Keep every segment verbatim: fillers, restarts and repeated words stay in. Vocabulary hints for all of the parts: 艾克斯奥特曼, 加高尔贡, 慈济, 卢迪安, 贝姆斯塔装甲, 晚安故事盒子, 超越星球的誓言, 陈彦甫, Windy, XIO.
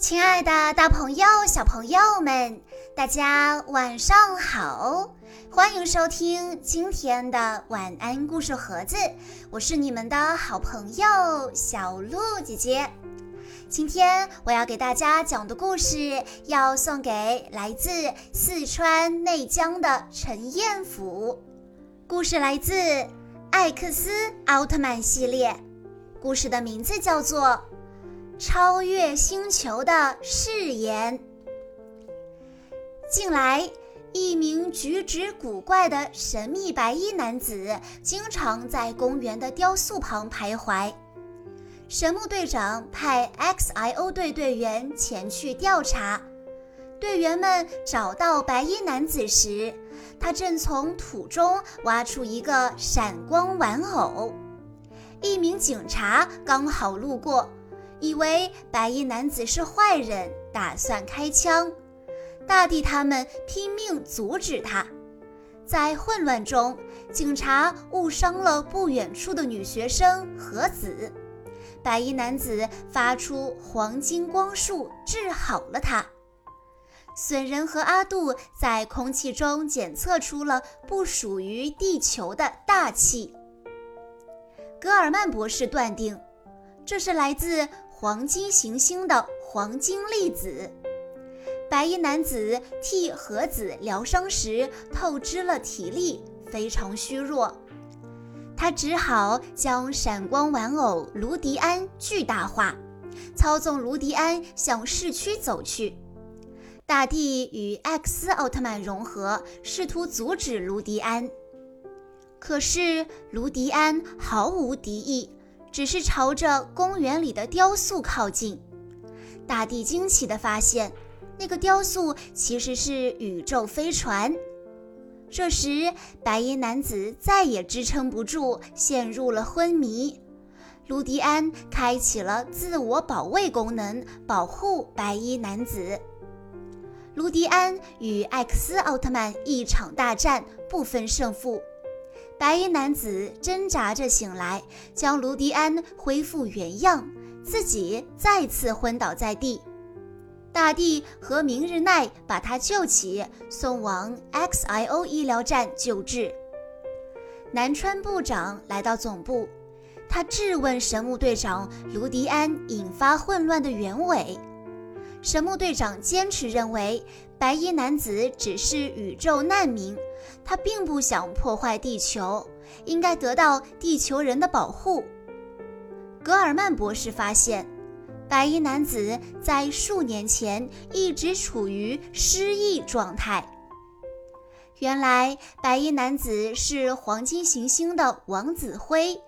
亲爱的大朋友小朋友们，大家晚上好，欢迎收听今天的晚安故事盒子，我是你们的好朋友小鹿姐姐。今天我要给大家讲的故事要送给来自四川内江的陈彦甫，故事来自艾克斯奥特曼系列，故事的名字叫做超越星球的誓言。近来，一名举止古怪的神秘白衣男子经常在公园的雕塑旁徘徊。神木队长派 X I O 队队员前去调查。队员们找到白衣男子时，他正从土中挖出一个闪光玩偶。一名警察刚好路过，以为白衣男子是坏人，打算开枪。大地他们拼命阻止他。在混乱中，警察误伤了不远处的女学生和子。白衣男子发出黄金光束治好了他。损人和阿杜在空气中检测出了不属于地球的大气。戈尔曼博士断定，这是来自黄金行星的黄金粒子。白衣男子替核子疗伤时透支了体力，非常虚弱，他只好将闪光玩偶卢迪安巨大化，操纵卢迪安向市区走去。大地与艾克斯奥特曼融合，试图阻止卢迪安，可是卢迪安毫无敌意，只是朝着公园里的雕塑靠近。大地惊奇地发现，那个雕塑其实是宇宙飞船。这时，白衣男子再也支撑不住，陷入了昏迷。卢迪安开启了自我保卫功能，保护白衣男子。卢迪安与艾克斯奥特曼一场大战，不分胜负。白衣男子挣扎着醒来，将卢迪安恢复原样，自己再次昏倒在地。大地和明日奈把他救起，送往 X I O 医疗站救治。南川部长来到总部，他质问神木队长卢迪安引发混乱的原委。神木队长坚持认为白衣男子只是宇宙难民，他并不想破坏地球，应该得到地球人的保护。戈尔曼博士发现，白衣男子在数年前一直处于失忆状态。原来白衣男子是黄金行星的王子辉，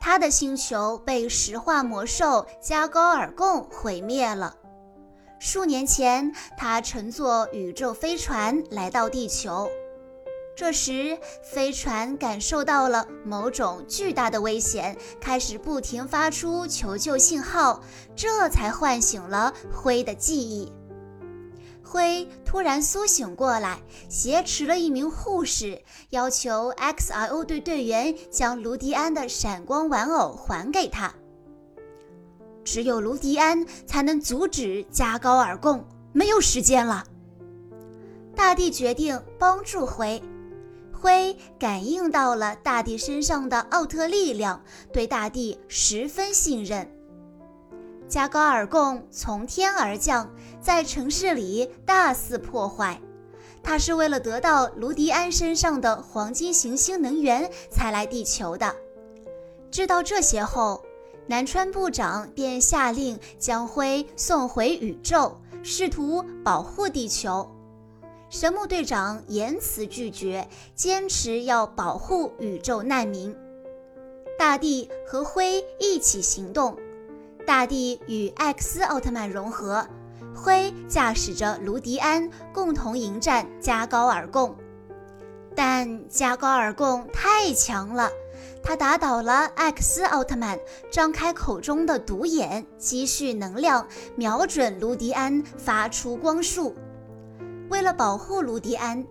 他的星球被石化魔兽加高尔贡毁灭了。数年前，他乘坐宇宙飞船来到地球，这时飞船感受到了某种巨大的危险，开始不停发出求救信号，这才唤醒了灰的记忆。灰突然苏醒过来，挟持了一名护士，要求 X I O 队队员将卢迪安的闪光玩偶还给他。只有卢迪安才能阻止加高尔贡，没有时间了。大地决定帮助灰，灰感应到了大地身上的奥特力量，对大地十分信任。加高尔贡从天而降，在城市里大肆破坏。他是为了得到卢迪安身上的黄金行星能源才来地球的。知道这些后，南川部长便下令将灰送回宇宙，试图保护地球。神木队长严词拒绝，坚持要保护宇宙难民。大地和灰一起行动。大地与艾克斯奥特曼融合，灰驾驶着卢迪安共同迎战加高尔贡。但加高尔贡太强了，他打倒了艾克斯奥特曼，张开口中的独眼，积蓄能量，瞄准卢迪安发出光束。为了保护卢迪安，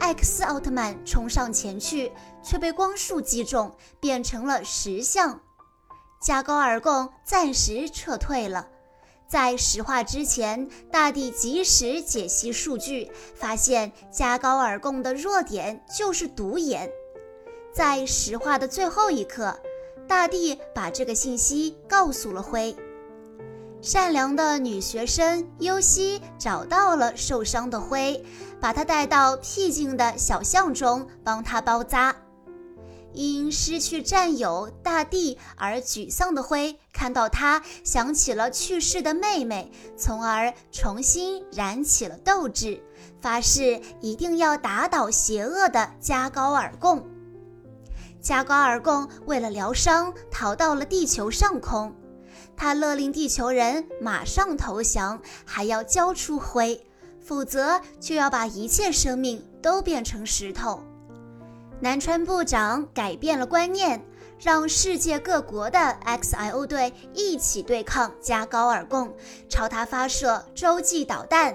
艾克斯奥特曼冲上前去，却被光束击中，变成了石像。加高尔贡暂时撤退了，在石化之前，大地及时解析数据，发现加高尔贡的弱点就是独眼。在石化的最后一刻，大地把这个信息告诉了灰。善良的女学生优希找到了受伤的灰，把他带到僻静的小巷中帮他包扎。因失去战友大地而沮丧的灰看到他，想起了去世的妹妹，从而重新燃起了斗志，发誓一定要打倒邪恶的加高尔贡。加高尔贡为了疗伤逃到了地球上空，他勒令地球人马上投降，还要交出灰，否则就要把一切生命都变成石头。南川部长改变了观念，让世界各国的 X I O 队一起对抗加高尔贡，朝他发射洲际导弹。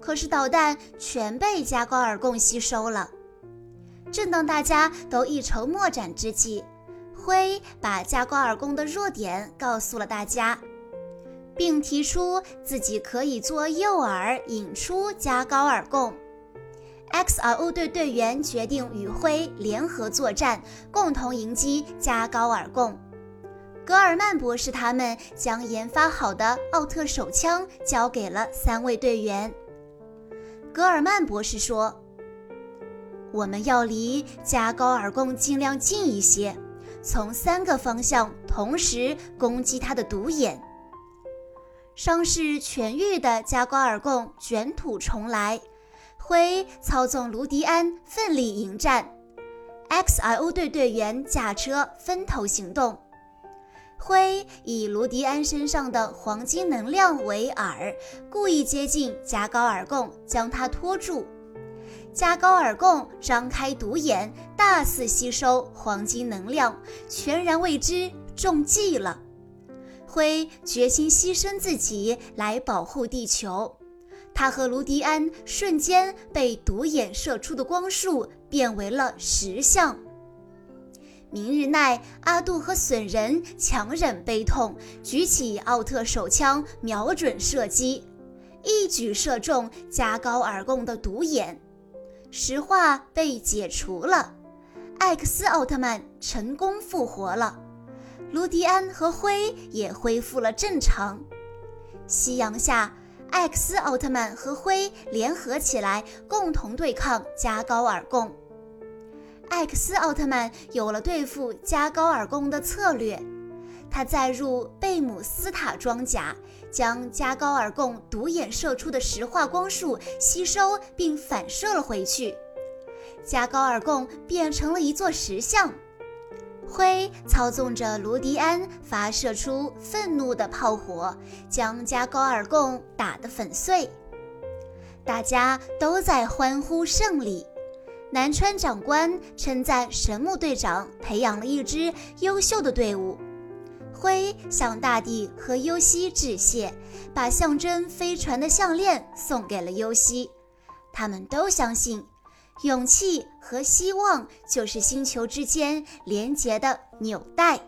可是导弹全被加高尔贡吸收了。正当大家都一筹莫展之际，灰把加高尔贡的弱点告诉了大家，并提出自己可以做诱饵引出加高尔贡。X I O 队队员决定与灰联合作战，共同迎击加高尔贡。格尔曼博士他们将研发好的奥特手枪交给了三位队员。格尔曼博士说：“我们要离加高尔贡尽量近一些，从三个方向同时攻击他的独眼。”伤势痊愈的加高尔贡卷土重来，灰操纵卢迪安奋力迎战。 X I O 队队员驾车分头行动，灰以卢迪安身上的黄金能量为饵，故意接近加高尔贡，将他拖住。加高尔贡张开独眼，大肆吸收黄金能量，全然为之中计了。灰决心牺牲自己来保护地球，他和卢迪安瞬间被独眼射出的光束变为了石像。明日奈、阿杜和损人强忍悲痛，举起奥特手枪瞄准射击，一举射中加高尔贡的独眼。石化被解除了，艾克斯奥特曼成功复活了，卢迪安和灰也恢复了正常。夕阳下，艾克斯奥特曼和灰联合起来，共同对抗加高尔贡。艾克斯奥特曼有了对付加高尔贡的策略，他载入贝姆斯塔装甲，将加高尔贡独眼射出的石化光束吸收并反射了回去，加高尔贡变成了一座石像。灰操纵着卢迪安发射出愤怒的炮火，将加高尔贡打得粉碎。大家都在欢呼胜利，南川长官称赞神木队长培养了一支优秀的队伍。灰向大地和优希致谢，把象征飞船的项链送给了优希。他们都相信，勇气和希望就是星球之间连结的纽带。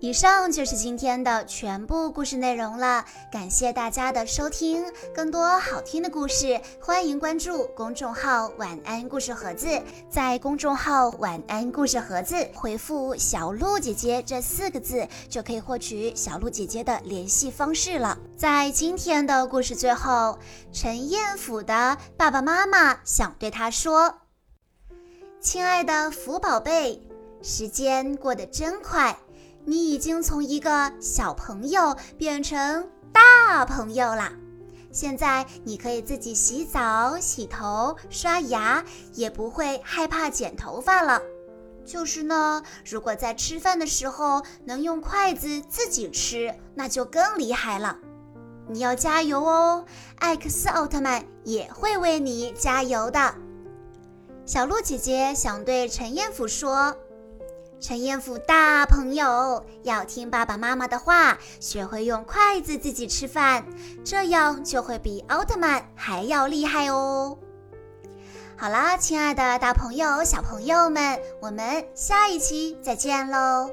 以上就是今天的全部故事内容了，感谢大家的收听。更多好听的故事，欢迎关注公众号晚安故事盒子，在公众号晚安故事盒子回复小鹿姐姐这四个字，就可以获取小鹿姐姐的联系方式了。在今天的故事最后，陈彦甫的爸爸妈妈想对他说：亲爱的福宝贝，时间过得真快，你已经从一个小朋友变成大朋友啦！现在你可以自己洗澡、洗头、刷牙，也不会害怕剪头发了。就是呢，如果在吃饭的时候能用筷子自己吃，那就更厉害了。你要加油哦，艾克斯奥特曼也会为你加油的。小鹿姐姐想对陈彦甫说：陈彦甫大朋友，要听爸爸妈妈的话，学会用筷子自己吃饭，这样就会比奥特曼还要厉害哦。好啦，亲爱的大朋友、小朋友们，我们下一期再见喽。